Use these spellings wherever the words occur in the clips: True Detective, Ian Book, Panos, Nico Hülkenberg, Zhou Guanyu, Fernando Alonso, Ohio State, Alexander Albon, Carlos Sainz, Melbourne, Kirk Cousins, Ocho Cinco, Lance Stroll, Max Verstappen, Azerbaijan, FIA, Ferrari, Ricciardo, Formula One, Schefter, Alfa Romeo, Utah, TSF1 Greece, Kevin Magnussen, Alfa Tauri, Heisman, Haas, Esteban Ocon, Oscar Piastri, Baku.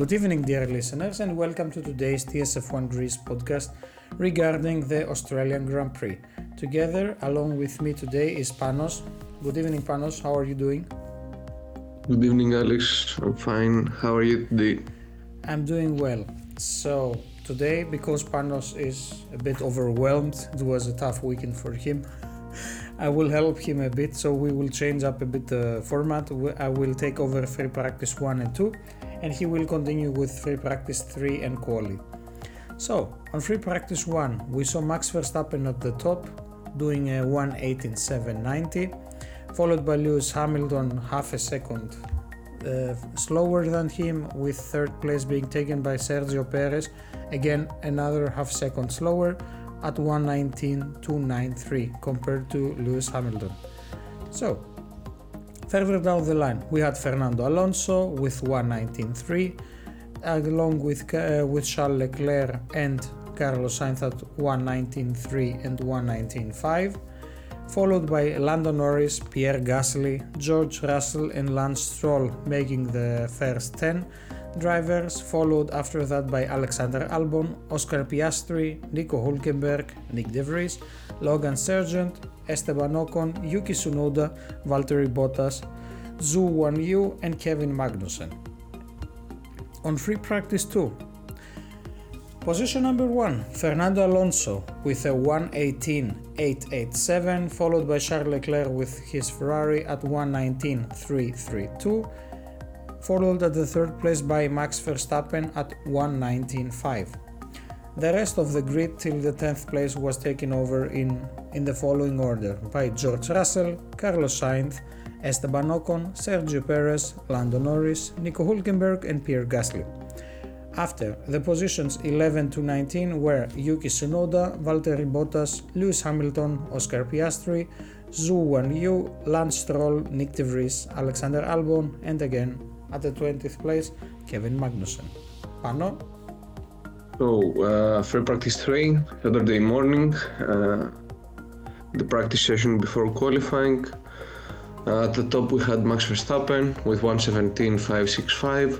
Good evening, dear listeners, and welcome to today's TSF1 Greece podcast regarding the Australian Grand Prix. Together, along with me today is Panos. Good evening, Panos. How are you doing? Good evening, Alex. I'm fine. How are you today? I'm doing well. So, today, because Panos is a bit overwhelmed, it was a tough weekend for him, I will help him a bit, so we will change up a bit the format. I will take over free practice 1 and 2, and he will continue with free practice 3 and quali. So, on free practice 1, we saw Max Verstappen at the top, doing a 1:18.790, followed by Lewis Hamilton, half a second slower than him, with third place being taken by Sergio Perez, again another half second slower, at 1:19.293 compared to Lewis Hamilton. So, further down the line, we had Fernando Alonso with 1:19.3, along with Charles Leclerc and Carlos Sainz at 1:19.3 and 1:19.5, followed by Lando Norris, Pierre Gasly, George Russell and Lance Stroll making the first 10 drivers, followed after that by Alexander Albon, Oscar Piastri, Nico Hülkenberg, Nyck de Vries, Logan Sargeant, Esteban Ocon, Yuki Tsunoda, Valtteri Bottas, Zhou Guanyu and Kevin Magnussen. On free practice 2, position number 1, Fernando Alonso with a 1:18.887, followed by Charles Leclerc with his Ferrari at 1:19.332, followed at the third place by Max Verstappen at 1:19.5. The rest of the grid till the 10th place was taken over in the following order by George Russell, Carlos Sainz, Esteban Ocon, Sergio Perez, Lando Norris, Nico Hülkenberg and Pierre Gasly. After, the positions 11 to 19 were Yuki Tsunoda, Valtteri Bottas, Lewis Hamilton, Oscar Piastri, Zhou Guanyu, Lance Stroll, Nyck de Vries, Alexander Albon and again, at the 20th place, Kevin Magnussen. Pano? So, free practice 3, Saturday morning, the practice session before qualifying. At the top we had Max Verstappen with 1:17.565.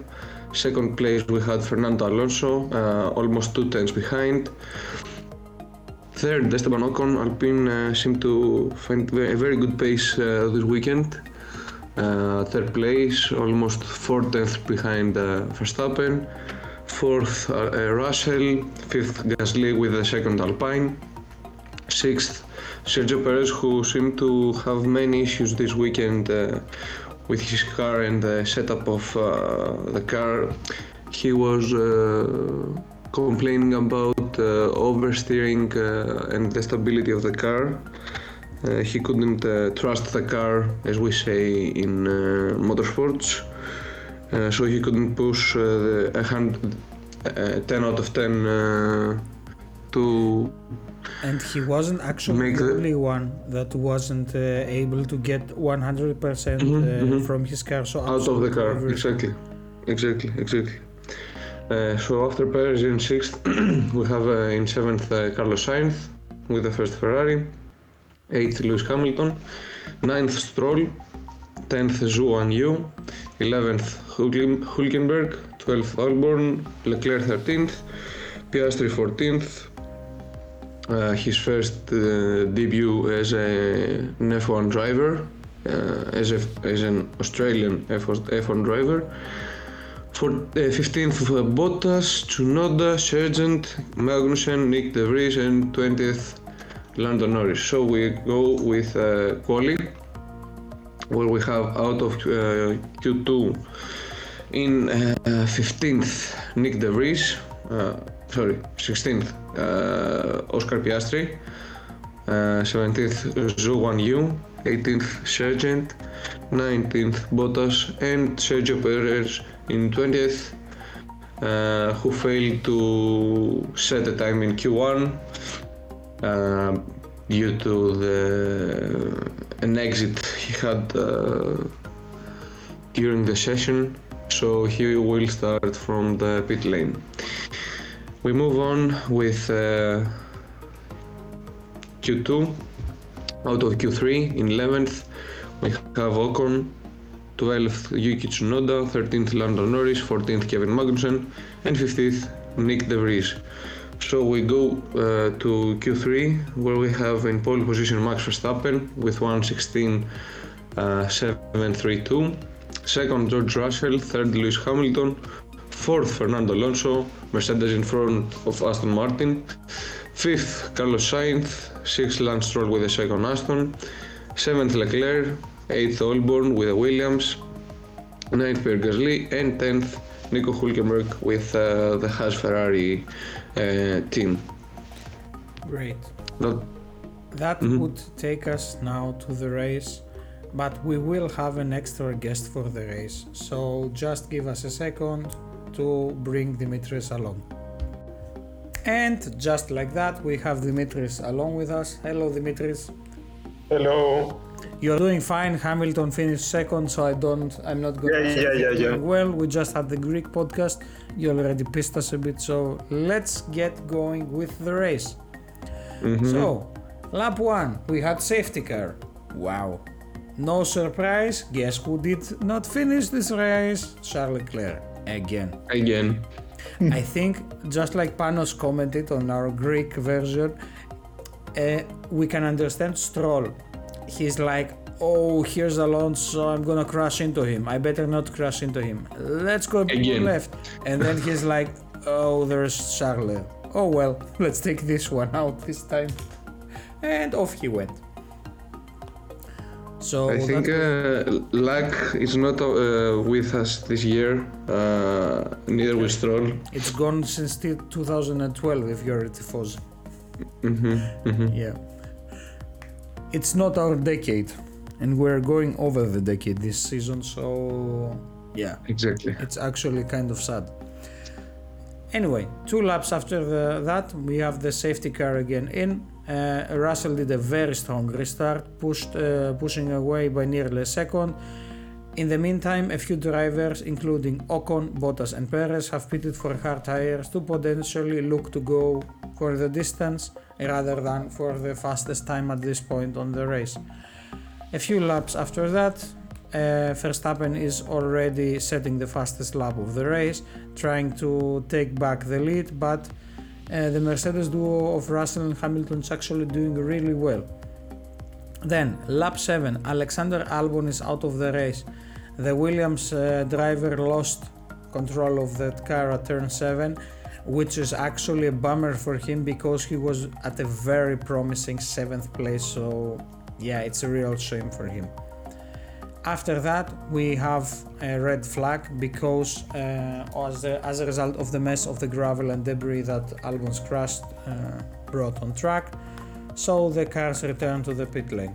Second place we had Fernando Alonso, almost 2 tenths behind. Third, Esteban Ocon. Alpine seemed to find a very good pace this weekend. Third place, almost 4 tenths behind Verstappen. Fourth, Russell. Fifth, Gasly with the second Alpine. Sixth, Sergio Perez, who seemed to have many issues this weekend with his car and the setup of the car. He was complaining about oversteering and the stability of the car. He couldn't trust the car, as we say in motorsports, so he couldn't push 10 out of 10 to... And he wasn't actually the only one that wasn't able to get 100% from his car. So out of the car, exactly. So after Perez in 6th, we have in 7th Carlos Sainz with the first Ferrari. 8th Lewis Hamilton, 9th Stroll, 10th Zhou Guanyu, 11th Hülkenberg, 12th Albon, Leclerc 13th, Piastri 14th, his first debut as an F1 driver, as an Australian F1 driver. 15th Bottas, Tsunoda, Sargeant, Magnussen, Nyck de Vries and 20th Lando Norris. So we go with quali, where we have out of Q2 in 15th Nyck de Vries, 16th Oscar Piastri, 17th Zhou Guanyu, 18th Sargeant, 19th Bottas and Sergio Perez in 20th, who failed to set a time in Q1. Due to an exit he had during the session, so he will start from the pit lane. We move on with Q2. Out of Q3, in 11th, we have Ocon, 12th Yuki Tsunoda, 13th Lando Norris, 14th Kevin Magnussen and 15th Nyck de Vries. So we go to Q3 where we have in pole position Max Verstappen with 1:16.732, second George Russell, third Lewis Hamilton, fourth Fernando Alonso, Mercedes in front of Aston Martin, fifth Carlos Sainz, sixth Lance Stroll with a second Aston, seventh Leclerc, 8th Albon with a Williams, 9th Pierre Gasly and 10th Nico Hülkenberg with the Haas Ferrari team. Great. That would take us now to the race, but we will have an extra guest for the race, so just give us a second to bring Dimitris along. And just like that, we have Dimitris along with us. Hello, Dimitris. Hello. You're doing fine. Hamilton finished second, so I'm not going to say well. We just had the Greek podcast. You already pissed us a bit, so let's get going with the race. Mm-hmm. So, lap one, we had safety car. Wow. No surprise. Guess who did not finish this race? Charles Leclerc. Again. I think, just like Panos commented on our Greek version, we can understand Stroll. He's like, oh, here's Alonso, I'm gonna crash into him. I better not crash into him. Let's go to the left. And then he's like, oh, there's Charles. Oh, well, let's take this one out this time. And off he went. So I think luck is not with us this year, neither with Stroll. It's gone since 2012, if you're a tifosi. Yeah. It's not our decade, and we're going over the decade this season, so yeah, exactly. It's actually kind of sad. Anyway, two laps after that, we have the safety car again in. Russell did a very strong restart, pushing away by nearly a second. In the meantime, a few drivers, including Ocon, Bottas and Perez, have pitted for hard tires to potentially look to go for the distance rather than for the fastest time at this point on the race. A few laps after that, Verstappen is already setting the fastest lap of the race, trying to take back the lead, but the Mercedes duo of Russell and Hamilton is actually doing really well. Then, lap 7, Alexander Albon is out of the race. The Williams driver lost control of that car at turn 7, which is actually a bummer for him because he was at a very promising 7th place, so yeah, it's a real shame for him. After that, we have a red flag because as a result of the mess of the gravel and debris that Albon's crash brought on track, so the cars returned to the pit lane.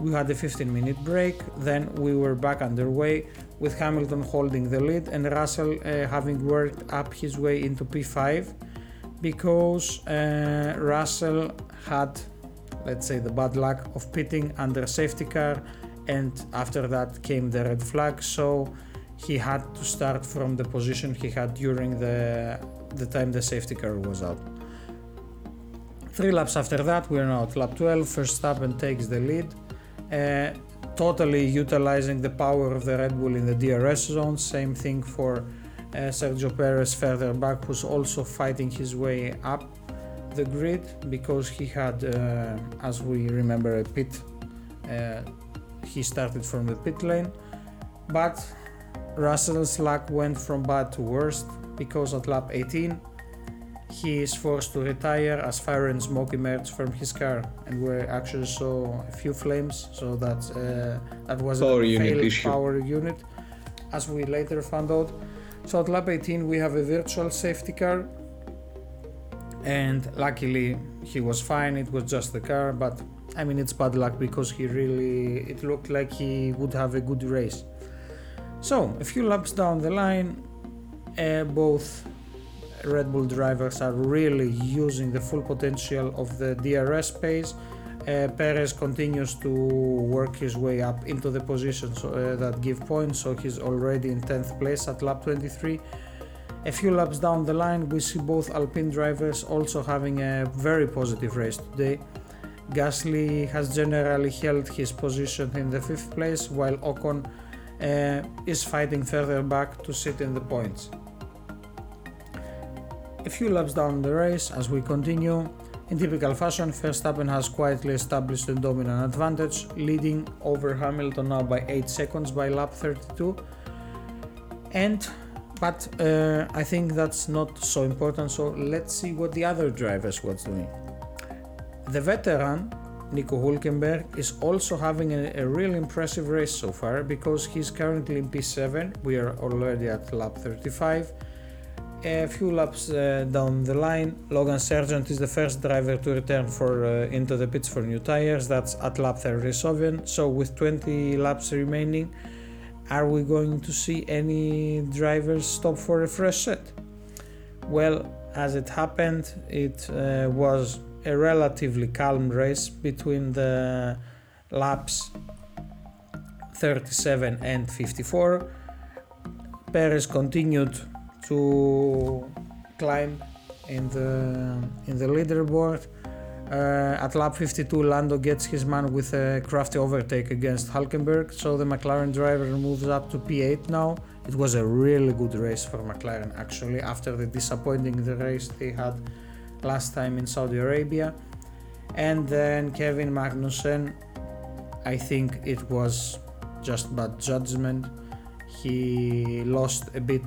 We had a 15-minute break, then we were back underway, with Hamilton holding the lead and Russell having worked up his way into P5 because Russell had, let's say, the bad luck of pitting under safety car, and after that came the red flag, so he had to start from the position he had during the time the safety car was out. Three laps after that, we are now at lap 12, Verstappen takes the lead. Totally utilizing the power of the Red Bull in the DRS zone. Same thing for Sergio Perez further back, who's also fighting his way up the grid because he had, as we remember, a pit. He started from the pit lane, but Russell's luck went from bad to worst because at lap 18 he is forced to retire as fire and smoke emerged from his car, and we actually saw a few flames, so that was a failed power unit, as we later found out. So at lap 18 we have a virtual safety car, and luckily he was fine, it was just the car, but I mean it's bad luck because it looked like he would have a good race. So a few laps down the line, both Red Bull drivers are really using the full potential of the DRS space. Perez continues to work his way up into the positions that give points, so he's already in 10th place at lap 23. A few laps down the line, we see both Alpine drivers also having a very positive race today. Gasly has generally held his position in the 5th place, while Ocon is fighting further back to sit in the points. A few laps down the race, as we continue, in typical fashion, Verstappen has quietly established a dominant advantage, leading over Hamilton now by 8 seconds by lap 32. But I think that's not so important, so let's see what the other drivers were doing. The veteran Nico Hülkenberg is also having a real impressive race so far, because he's currently in P7, we are already at lap 35. A few laps down the line, Logan Sargeant is the first driver to return into the pits for new tires, that's at lap 37, so with 20 laps remaining, are we going to see any drivers stop for a fresh set? Well, as it happened, it was a relatively calm race between the laps 37 and 54. Perez continued to climb in the leaderboard. At lap 52, Lando gets his man with a crafty overtake against Hülkenberg, so the McLaren driver moves up to P8 now. It was a really good race for McLaren, actually, after the disappointing race they had last time in Saudi Arabia. And then Kevin Magnussen, I think it was just bad judgment. He lost a bit,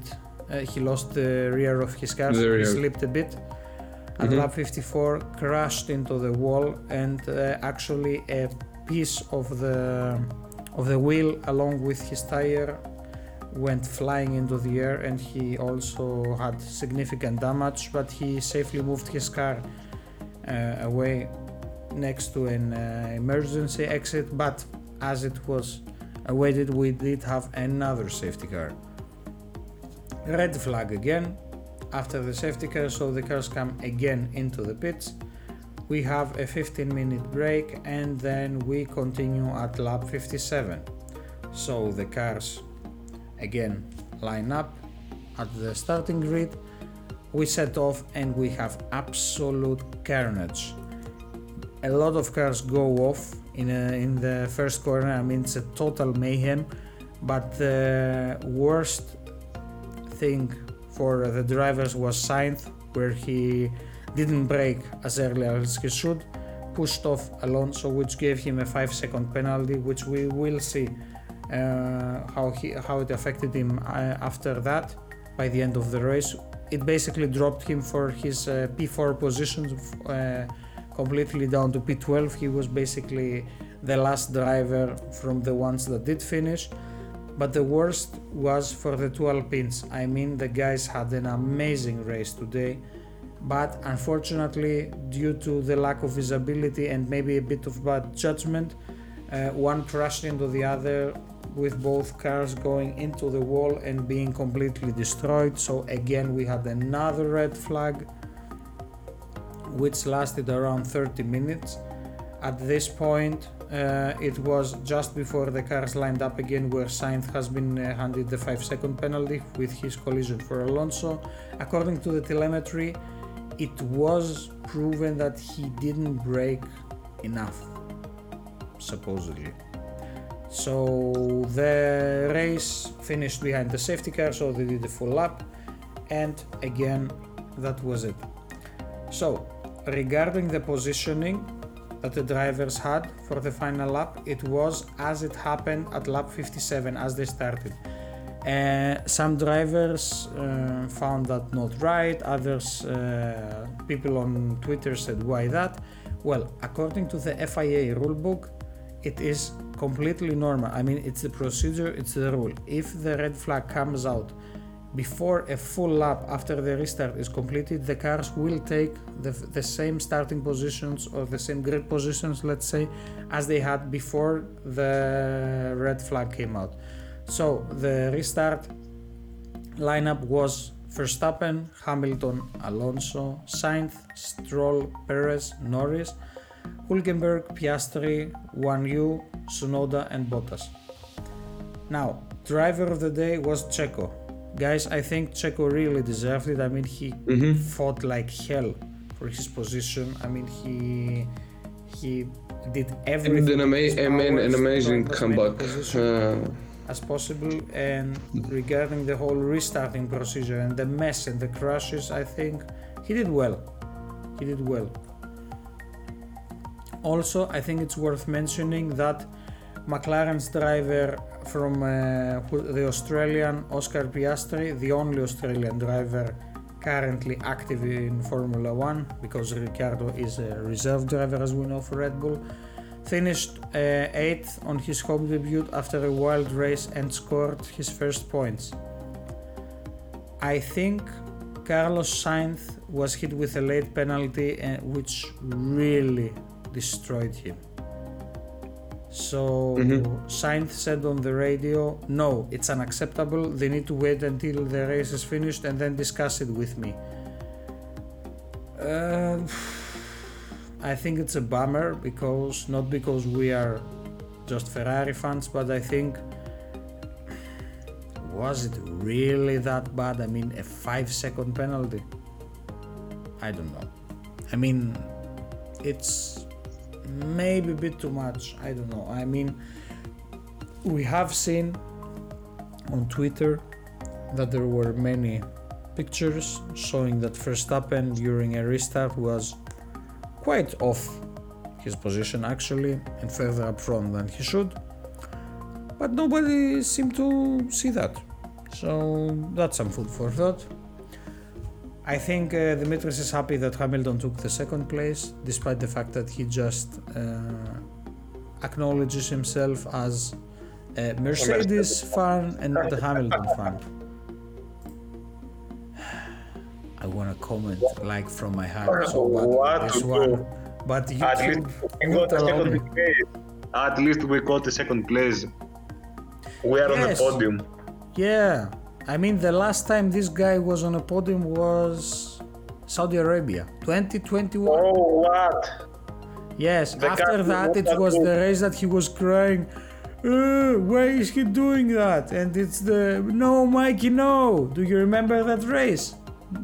he lost the rear of his car, so he slipped a bit. At lap 54, crashed into the wall, and actually a piece of the wheel along with his tire went flying into the air, and he also had significant damage, but he safely moved his car away next to an emergency exit. But as it was awaited, we did have another safety car. Red flag again. After the safety car, so the cars come again into the pits. We have a 15-minute break, and then we continue at lap 57. So the cars again line up at the starting grid. We set off, and we have absolute carnage. A lot of cars go off in the first corner. I mean, it's a total mayhem. But the worst thing for the drivers was Sainz, where he didn't brake as early as he should, pushed off Alonso, which gave him a 5-second penalty, which we will see how it affected him after that. By the end of the race, it basically dropped him for his P4 position completely down to P12. He was basically the last driver from the ones that did finish. But the worst was for the two Alpines. I mean, the guys had an amazing race today, but unfortunately, due to the lack of visibility and maybe a bit of bad judgment, one crashed into the other, with both cars going into the wall and being completely destroyed. So again, we had another red flag, which lasted around 30 minutes. At this point, it was just before the cars lined up again, where Sainz has been handed the 5-second penalty with his collision for Alonso. According to the telemetry, it was proven that he didn't brake enough, supposedly. So the race finished behind the safety car, so they did a full lap, and again, that was it. So regarding the positioning that the drivers had for the final lap, it was as it happened at lap 57 as they started. Some drivers found that not right, others, people on Twitter said why that. Well, according to the FIA rulebook, it is completely normal. I mean, it's the procedure, it's the rule. If the red flag comes out before a full lap after the restart is completed, the cars will take the same starting positions, or the same grid positions, let's say, as they had before the red flag came out. So the restart lineup was Verstappen, Hamilton, Alonso, Sainz, Stroll, Perez, Norris, Hülkenberg, Piastri, Guanyu, Tsunoda and Bottas. Now, driver of the day was Checo. Guys, I think Checo really deserved it. I mean, he fought like hell for his position. I mean, he did everything. He did an amazing comeback. as possible, and regarding the whole restarting procedure and the mess and the crashes, I think he did well. Also, I think it's worth mentioning that McLaren's driver from the Australian, Oscar Piastri, the only Australian driver currently active in Formula One, because Ricciardo is a reserve driver, as we know, for Red Bull, finished 8th on his home debut after a wild race and scored his first points. I think Carlos Sainz was hit with a late penalty, which really destroyed him. So Sainz said on the radio, "No, it's unacceptable. They need to wait until the race is finished and then discuss it with me." I think it's a bummer, because not because we are just Ferrari fans, but I think, was it really that bad? I mean, a 5-second penalty? I don't know. I mean, it's maybe a bit too much. I don't know. I mean, we have seen on Twitter that there were many pictures showing that Verstappen during a restart was quite off his position actually, and further up front than he should, but nobody seemed to see that, so that's some food for thought. I think Dimitris is happy that Hamilton took the second place, despite the fact that he just acknowledges himself as a Mercedes fan and not a Hamilton fan. I want to comment like from my heart, so bad this one, but YouTube won't allow me. At least we got the second place. We are on the podium. Yeah, I mean, the last time this guy was on a podium was Saudi Arabia, 2021. Oh, what? Yes, the after that it was the race that he was crying, why is he doing that? And it's the, no, Mikey, no. Do you remember that race?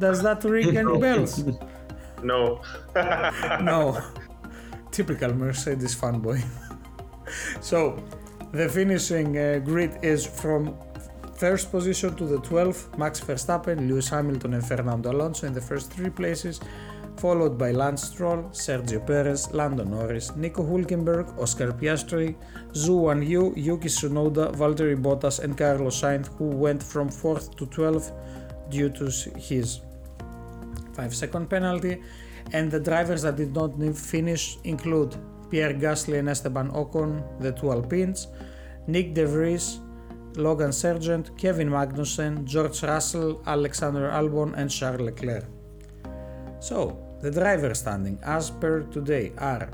Does that ring any bells? No. No. Typical Mercedes fanboy. So, the finishing grid is from first position to the 12th, Max Verstappen, Lewis Hamilton and Fernando Alonso in the first three places, followed by Lance Stroll, Sergio Perez, Lando Norris, Nico Hülkenberg, Oscar Piastri, Zhou Guanyu, Yuki Tsunoda, Valtteri Bottas and Carlos Sainz, who went from 4th to 12th due to his 5-second penalty. And the drivers that did not finish include Pierre Gasly and Esteban Ocon, the two Alpines, Nyck de Vries, Logan Sargeant, Kevin Magnussen, George Russell, Alexander Albon and Charles Leclerc. So, the drivers standing as per today are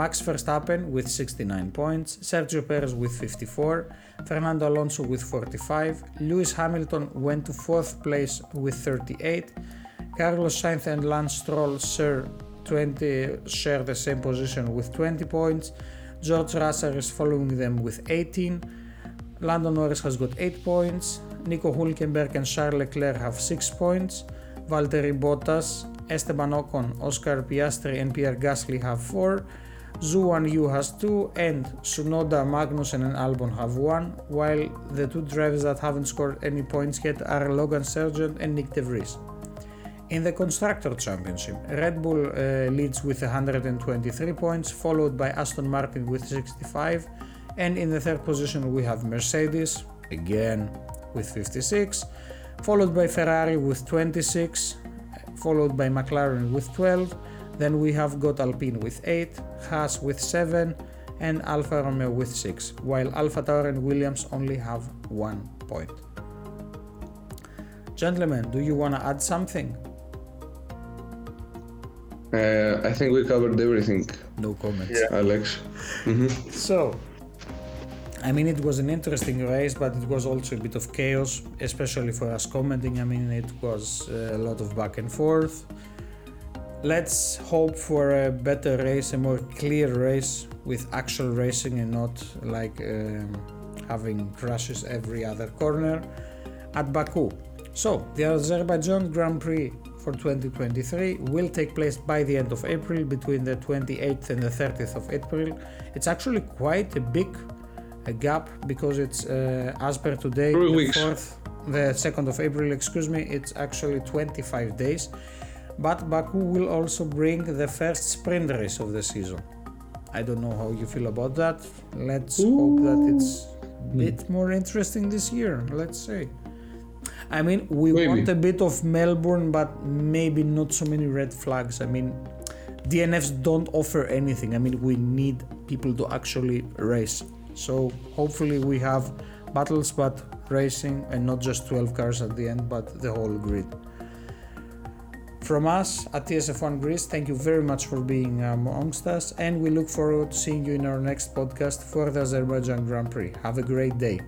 Max Verstappen with 69 points, Sergio Perez with 54, Fernando Alonso with 45, Lewis Hamilton went to 4th place with 38, Carlos Sainz and Lance Stroll share the same position with 20 points, George Russell is following them with 18, Lando Norris has got 8 points, Nico Hülkenberg and Charles Leclerc have 6 points, Valtteri Bottas, Esteban Ocon, Oscar Piastri and Pierre Gasly have 4, Zhou Guanyu has 2 and Tsunoda, Magnussen and Albon have 1, while the two drivers that haven't scored any points yet are Logan Sargeant and Nyck de Vries. In the Constructor Championship, Red Bull leads with 123 points, followed by Aston Martin with 65, and in the third position we have Mercedes, again with 56, followed by Ferrari with 26, followed by McLaren with 12, then we have got Alpine with 8, Haas with 7 and Alfa Romeo with 6, while Alfa Tauri and Williams only have 1 point. Gentlemen, do you want to add something? I think we covered everything. No comments. Yeah. Alex. So, I mean, it was an interesting race, but it was also a bit of chaos, especially for us commenting. I mean, it was a lot of back and forth. Let's hope for a better race, a more clear race with actual racing and not like having crashes every other corner at Baku. So, the Azerbaijan Grand Prix for 2023 will take place by the end of April, between the 28th and the 30th of April. It's actually quite a big a gap because it's as per today, the 2nd of April, excuse me, it's actually 25 days. But Baku will also bring the first sprint race of the season. I don't know how you feel about that. Let's hope that it's a bit more interesting this year, let's say. I mean, we want a bit of Melbourne, but maybe not so many red flags. I mean, DNFs don't offer anything. I mean, we need people to actually race. So hopefully we have battles, but racing, and not just 12 cars at the end, but the whole grid. From us at TSF1 Greece, thank you very much for being amongst us, and we look forward to seeing you in our next podcast for the Azerbaijan Grand Prix. Have a great day.